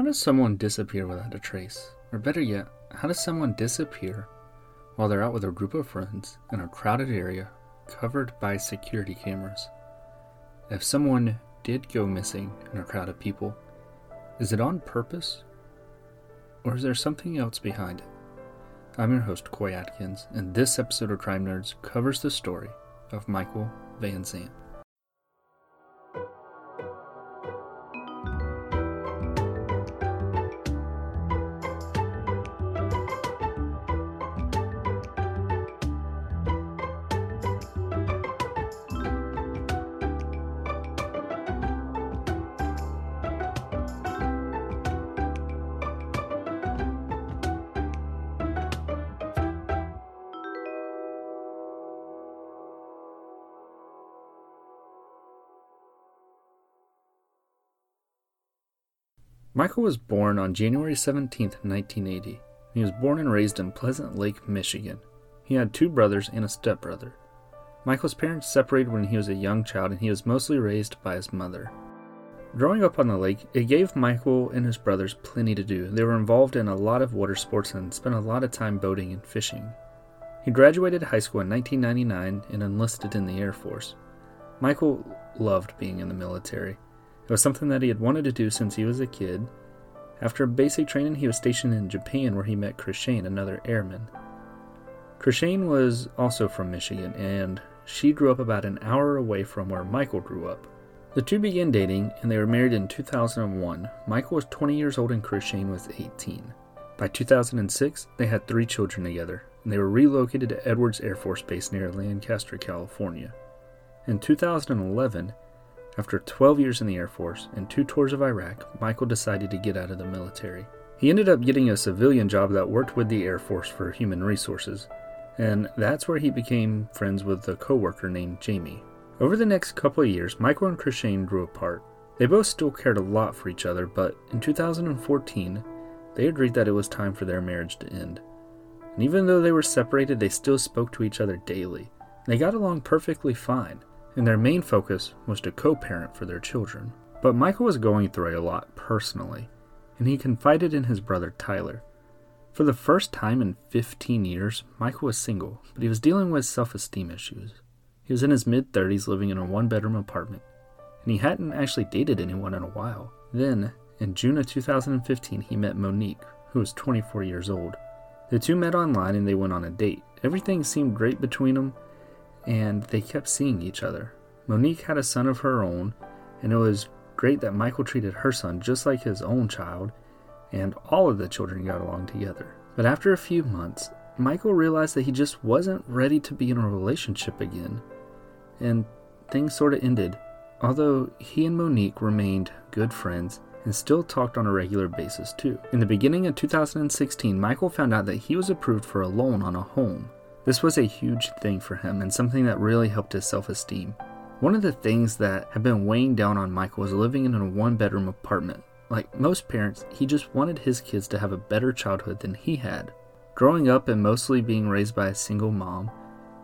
How does someone disappear without a trace? Or better yet, how does someone disappear while they're out with a group of friends in a crowded area covered by security cameras? If someone did go missing in a crowd of people, is it on purpose? Or is there something else behind it? I'm your host, Coy Atkins, and this episode of Crime Nerds covers the story of Michael Van Zandt. Michael was born on January 17, 1980. He was born and raised in Pleasant Lake, Michigan. He had two brothers and a stepbrother. Michael's parents separated when he was a young child, and he was mostly raised by his mother. Growing up on the lake, it gave Michael and his brothers plenty to do. They were involved in a lot of water sports and spent a lot of time boating and fishing. He graduated high school in 1999 and enlisted in the Air Force. Michael loved being in the military. It was something that he had wanted to do since he was a kid. After basic training, he was stationed in Japan, where he met Krishane, another airman. Krishane was also from Michigan, and she grew up about an hour away from where Michael grew up. The two began dating, and they were married in 2001. Michael was 20 years old and Krishane was 18. By 2006, they had three children together, and they were relocated to Edwards Air Force Base near Lancaster, California. In 2011, after 12 years in the Air Force and two tours of Iraq, Michael decided to get out of the military. He ended up getting a civilian job that worked with the Air Force for human resources, and that's where he became friends with a coworker named Jamie. Over the next couple of years, Michael and Krishane grew apart. They both still cared a lot for each other, but in 2014, they agreed that it was time for their marriage to end. And even though they were separated, they still spoke to each other daily. They got along perfectly fine, and their main focus was to co-parent for their children. But Michael was going through a lot personally, and he confided in his brother Tyler. For the first time in 15 years, Michael was single, but he was dealing with self-esteem issues. He was in his mid-30s living in a one-bedroom apartment, and he hadn't actually dated anyone in a while. Then, in June of 2015, he met Monique, who was 24 years old. The two met online and they went on a date. Everything seemed great between them, and they kept seeing each other. Monique had a son of her own, and it was great that Michael treated her son just like his own child, and all of the children got along together. But after a few months, Michael realized that he just wasn't ready to be in a relationship again, and things sort of ended, although he and Monique remained good friends and still talked on a regular basis too. In the beginning of 2016, Michael found out that he was approved for a loan on a home. This was a huge thing for him and something that really helped his self-esteem. One of the things that had been weighing down on Michael was living in a one-bedroom apartment. Like most parents, he just wanted his kids to have a better childhood than he had. Growing up and mostly being raised by a single mom,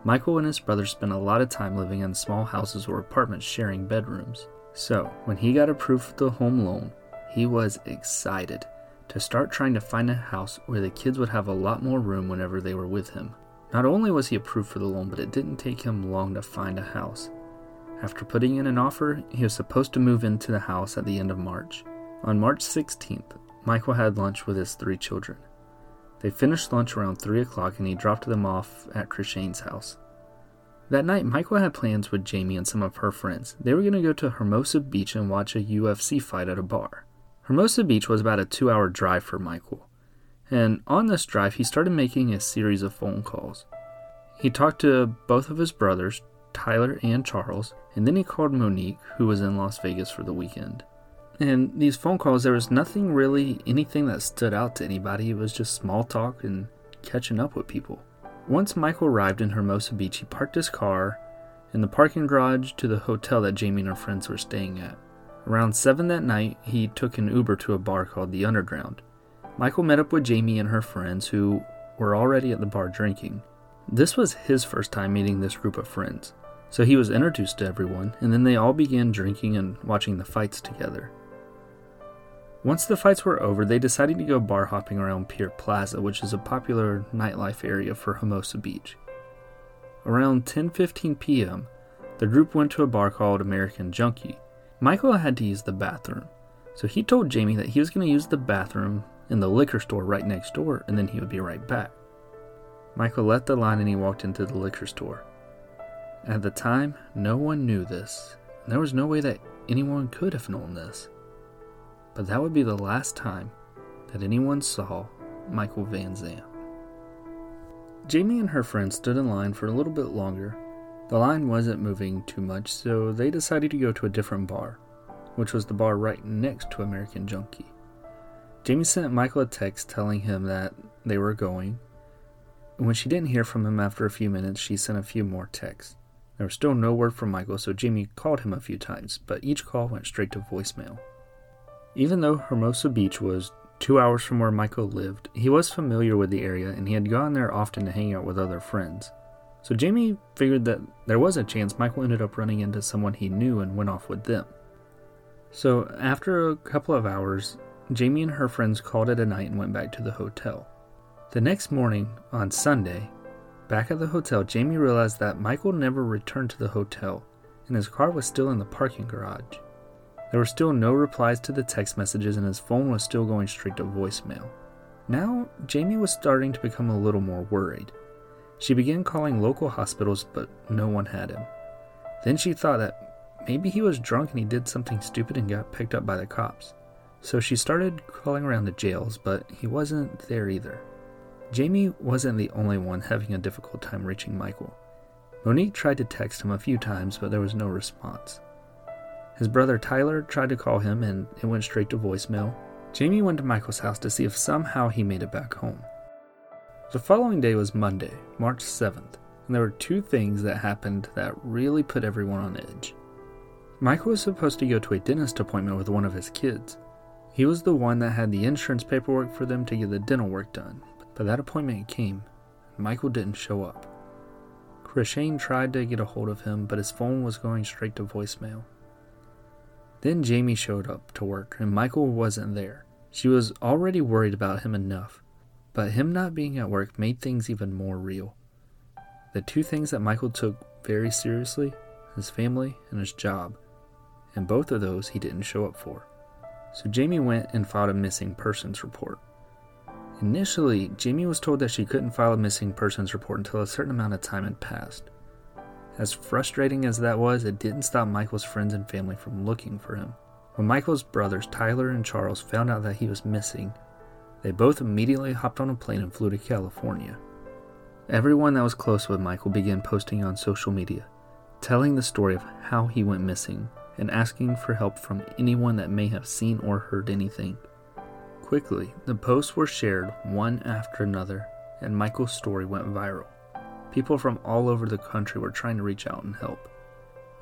Michael and his brother spent a lot of time living in small houses or apartments sharing bedrooms. So, when he got approved for the home loan, he was excited to start trying to find a house where the kids would have a lot more room whenever they were with him. Not only was he approved for the loan, but it didn't take him long to find a house. After putting in an offer, he was supposed to move into the house at the end of March. On March 16th, Michael had lunch with his three children. They finished lunch around 3 o'clock and he dropped them off at Krishane's house. That night, Michael had plans with Jamie and some of her friends. They were going to go to Hermosa Beach and watch a UFC fight at a bar. Hermosa Beach was about a 2-hour drive for Michael. And on this drive, he started making a series of phone calls. He talked to both of his brothers, Tyler and Charles, and then he called Monique, who was in Las Vegas for the weekend. And these phone calls, there was nothing really, anything that stood out to anybody. It was just small talk and catching up with people. Once Michael arrived in Hermosa Beach, he parked his car in the parking garage to the hotel that Jamie and her friends were staying at. Around 7 that night, he took an Uber to a bar called The Underground. Michael met up with Jamie and her friends, who were already at the bar drinking. This was his first time meeting this group of friends, so he was introduced to everyone, and then they all began drinking and watching the fights together. Once the fights were over, they decided to go bar hopping around Pier Plaza, which is a popular nightlife area for Hermosa Beach. Around 10:15 p.m., the group went to a bar called American Junkie. Michael had to use the bathroom, so he told Jamie that he was going to use the bathroom in the liquor store right next door, and then he would be right back. Michael left the line and he walked into the liquor store. At the time, no one knew this, and there was no way that anyone could have known this. But that would be the last time that anyone saw Michael Van Zandt. Jamie and her friend stood in line for a little bit longer. The line wasn't moving too much, so they decided to go to a different bar, which was the bar right next to American Junkie. Jamie sent Michael a text telling him that they were going. When she didn't hear from him after a few minutes, she sent a few more texts. There was still no word from Michael, so Jamie called him a few times, but each call went straight to voicemail. Even though Hermosa Beach was 2 hours from where Michael lived, he was familiar with the area and he had gone there often to hang out with other friends. So Jamie figured that there was a chance Michael ended up running into someone he knew and went off with them. So after a couple of hours, Jamie and her friends called it a night and went back to the hotel. The next morning, on Sunday, back at the hotel, Jamie realized that Michael never returned to the hotel, and his car was still in the parking garage. There were still no replies to the text messages, and his phone was still going straight to voicemail. Now, Jamie was starting to become a little more worried. She began calling local hospitals, but no one had him. Then she thought that maybe he was drunk and he did something stupid and got picked up by the cops. So she started calling around the jails, but he wasn't there either. Jamie wasn't the only one having a difficult time reaching Michael. Monique tried to text him a few times, but there was no response. His brother Tyler tried to call him, and it went straight to voicemail. Jamie went to Michael's house to see if somehow he made it back home. The following day was Monday, March 7th, and there were two things that happened that really put everyone on edge. Michael was supposed to go to a dentist appointment with one of his kids. He was the one that had the insurance paperwork for them to get the dental work done. But that appointment came, and Michael didn't show up. Krishane tried to get a hold of him, but his phone was going straight to voicemail. Then Jamie showed up to work, and Michael wasn't there. She was already worried about him enough, but him not being at work made things even more real. The two things that Michael took very seriously, his family and his job, and both of those he didn't show up for. So Jamie went and filed a missing persons report. Initially, Jamie was told that she couldn't file a missing persons report until a certain amount of time had passed. As frustrating as that was, it didn't stop Michael's friends and family from looking for him. When Michael's brothers, Tyler and Charles, found out that he was missing, they both immediately hopped on a plane and flew to California. Everyone that was close with Michael began posting on social media, telling the story of how he went missing and asking for help from anyone that may have seen or heard anything. Quickly, the posts were shared one after another, and Michael's story went viral. People from all over the country were trying to reach out and help.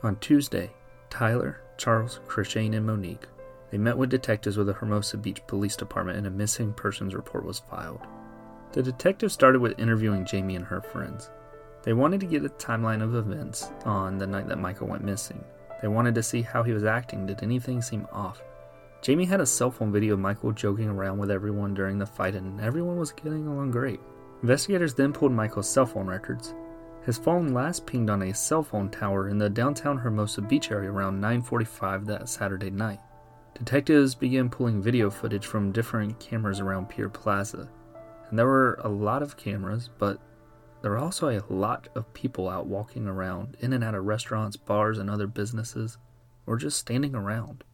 On Tuesday, Tyler, Charles, Krishane, and Monique, they met with detectives with the Hermosa Beach Police Department, and a missing persons report was filed. The detectives started with interviewing Jamie and her friends. They wanted to get a timeline of events on the night that Michael went missing. They wanted to see how he was acting. Did anything seem off? Jamie had a cell phone video of Michael joking around with everyone during the fight, and everyone was getting along great. Investigators then pulled Michael's cell phone records. His phone last pinged on a cell phone tower in the downtown Hermosa Beach area around 9:45 that Saturday night. Detectives began pulling video footage from different cameras around Pier Plaza. And there were a lot of cameras, but there were also a lot of people out walking around, in and out of restaurants, bars, and other businesses, or just standing around.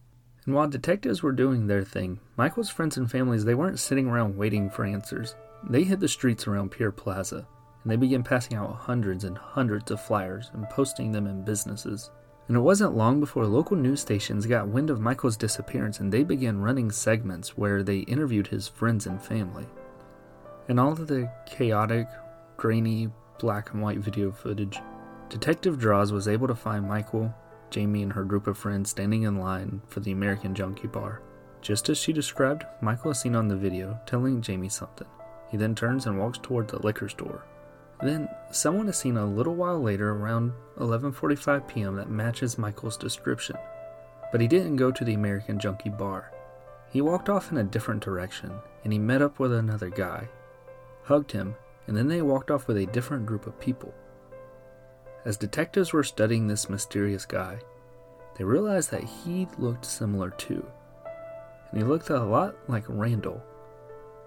And while detectives were doing their thing, Michael's friends and families, they weren't sitting around waiting for answers. They hit the streets around Pier Plaza, and they began passing out hundreds and hundreds of flyers and posting them in businesses. And it wasn't long before local news stations got wind of Michael's disappearance, and they began running segments where they interviewed his friends and family. In all of the chaotic, grainy, black and white video footage, Detective Draws was able to find Michael, Jamie, and her group of friends standing in line for the American Junkie bar. Just as she described, Michael is seen on the video telling Jamie something. He then turns and walks toward the liquor store. Then, someone is seen a little while later around 11:45 p.m. that matches Michael's description. But he didn't go to the American Junkie bar. He walked off in a different direction, and he met up with another guy, hugged him, and then they walked off with a different group of people. As detectives were studying this mysterious guy, they realized that he looked similar too, and he looked a lot like Randall,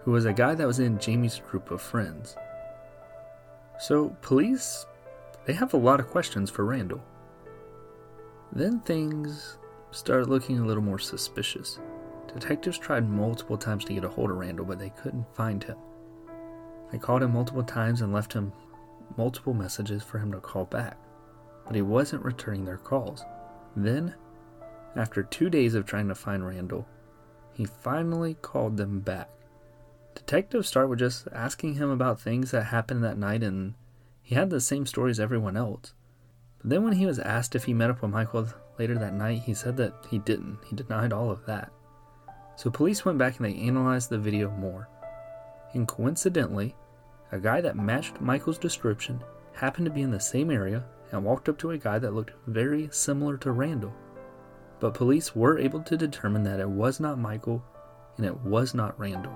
who was a guy that was in Jamie's group of friends. So police, they have a lot of questions for Randall. Then things started looking a little more suspicious. Detectives tried multiple times to get a hold of Randall, but they couldn't find him. They called him multiple times and left him multiple messages for him to call back, but he wasn't returning their calls. Then, after 2 days of trying to find Randall, he finally called them back. Detectives started with just asking him about things that happened that night, and he had the same story as everyone else. But then when he was asked if he met up with Michael later that night, he said that he didn't. He denied all of that. So police went back and they analyzed the video more. And coincidentally, a guy that matched Michael's description happened to be in the same area and walked up to a guy that looked very similar to Randall. But police were able to determine that it was not Michael and it was not Randall.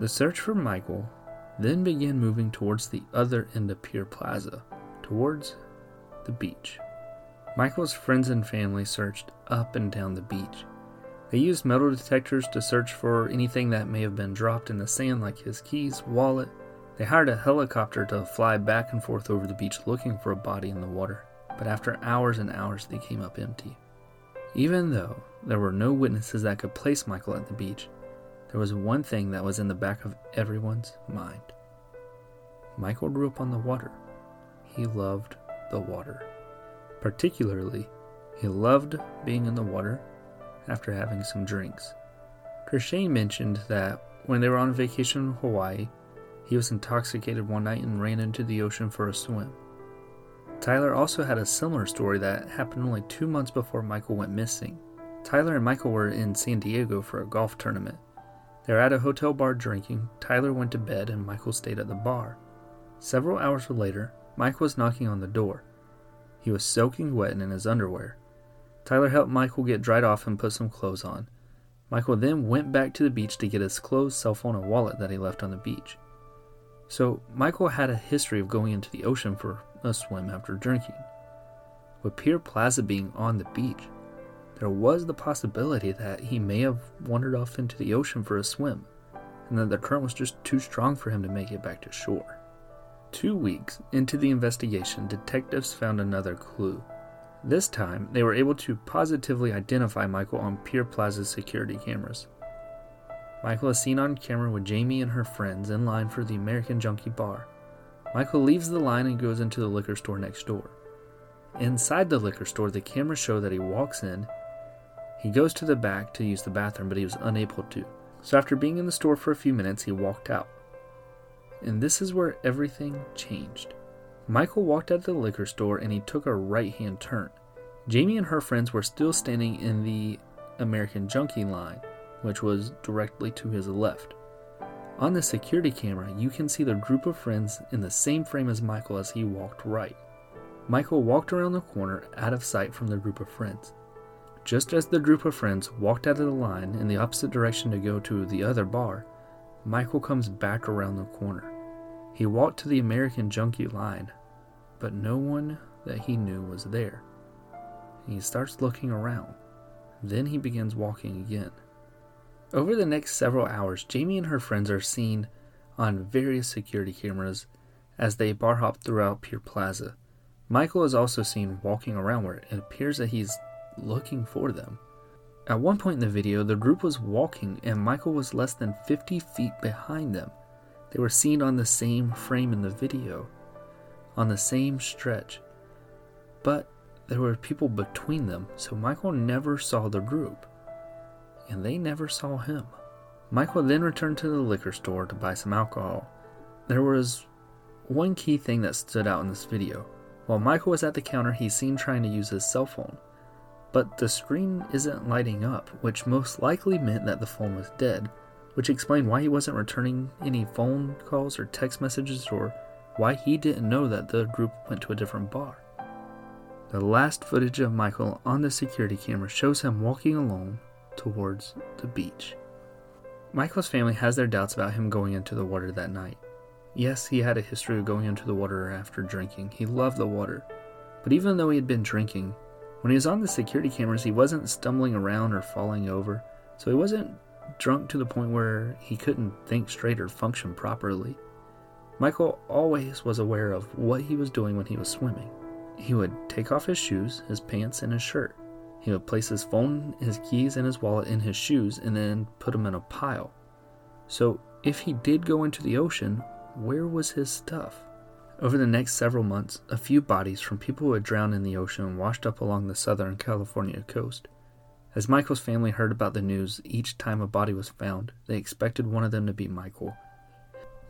The search for Michael then began moving towards the other end of Pier Plaza, towards the beach. Michael's friends and family searched up and down the beach. They used metal detectors to search for anything that may have been dropped in the sand, like his keys, wallet. They hired a helicopter to fly back and forth over the beach looking for a body in the water, but after hours and hours they came up empty. Even though there were no witnesses that could place Michael at the beach, there was one thing that was in the back of everyone's mind. Michael grew up on the water. He loved the water. Particularly, he loved being in the water after having some drinks. Krishane mentioned that when they were on vacation in Hawaii, he was intoxicated one night and ran into the ocean for a swim. Tyler also had a similar story that happened only 2 months before Michael went missing. Tyler and Michael were in San Diego for a golf tournament. They were at a hotel bar drinking. Tyler went to bed and Michael stayed at the bar. Several hours later, Michael was knocking on the door. He was soaking wet and in his underwear. Tyler helped Michael get dried off and put some clothes on. Michael then went back to the beach to get his clothes, cell phone, and wallet that he left on the beach. So Michael had a history of going into the ocean for a swim after drinking. With Pier Plaza being on the beach, there was the possibility that he may have wandered off into the ocean for a swim, and that the current was just too strong for him to make it back to shore. 2 weeks into the investigation, detectives found another clue. This time, they were able to positively identify Michael on Pier Plaza's security cameras. Michael is seen on camera with Jamie and her friends in line for the American Junkie bar. Michael leaves the line and goes into the liquor store next door. Inside the liquor store, the cameras show that he walks in. He goes to the back to use the bathroom, but he was unable to. So after being in the store for a few minutes, he walked out. And this is where everything changed. Michael walked out of the liquor store and he took a right-hand turn. Jamie and her friends were still standing in the American Junkie line, which was directly to his left. On the security camera, you can see the group of friends in the same frame as Michael as he walked right. Michael walked around the corner out of sight from the group of friends. Just as the group of friends walked out of the line in the opposite direction to go to the other bar, Michael comes back around the corner. He walked to the American Junkie line, but no one that he knew was there. He starts looking around. Then he begins walking again. Over the next several hours, Jamie and her friends are seen on various security cameras as they bar hop throughout Pier Plaza. Michael is also seen walking around where it appears that he's looking for them. At one point in the video, the group was walking and Michael was less than 50 feet behind them. They were seen on the same frame in the video, on the same stretch, but there were people between them, so Michael never saw the group. And they never saw him. Michael then returned to the liquor store to buy some alcohol. There was one key thing that stood out in this video. While Michael was at the counter, he's seen trying to use his cell phone, but the screen isn't lighting up, which most likely meant that the phone was dead, which explained why he wasn't returning any phone calls or text messages, or why he didn't know that the group went to a different bar. The last footage of Michael on the security camera shows him walking alone towards the beach. Michael's family has their doubts about him going into the water that night. Yes, he had a history of going into the water after drinking. He loved the water. But even though he had been drinking, when he was on the security cameras, he wasn't stumbling around or falling over, so he wasn't drunk to the point where he couldn't think straight or function properly. Michael always was aware of what he was doing when he was swimming. He would take off his shoes, his pants, and his shirt. He would place his phone, his keys, and his wallet in his shoes and then put them in a pile. So if he did go into the ocean, where was his stuff? Over the next several months, a few bodies from people who had drowned in the ocean washed up along the Southern California coast. As Michael's family heard about the news each time a body was found, they expected one of them to be Michael.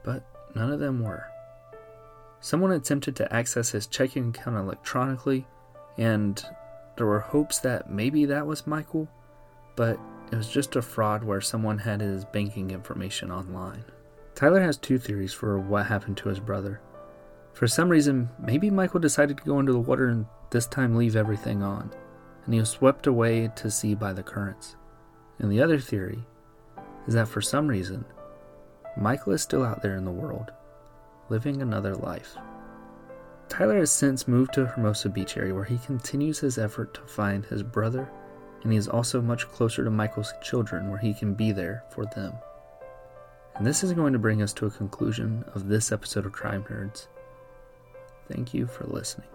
But none of them were. Someone attempted to access his checking account electronically, and there were hopes that maybe that was Michael, but it was just a fraud where someone had his banking information online. Tyler has two theories for what happened to his brother. For some reason, maybe Michael decided to go into the water and this time leave everything on, and he was swept away to sea by the currents. And the other theory is that for some reason, Michael is still out there in the world, living another life. Tyler has since moved to Hermosa Beach area where he continues his effort to find his brother, and he is also much closer to Michael's children where he can be there for them. And this is going to bring us to a conclusion of this episode of Crime Nerds. Thank you for listening.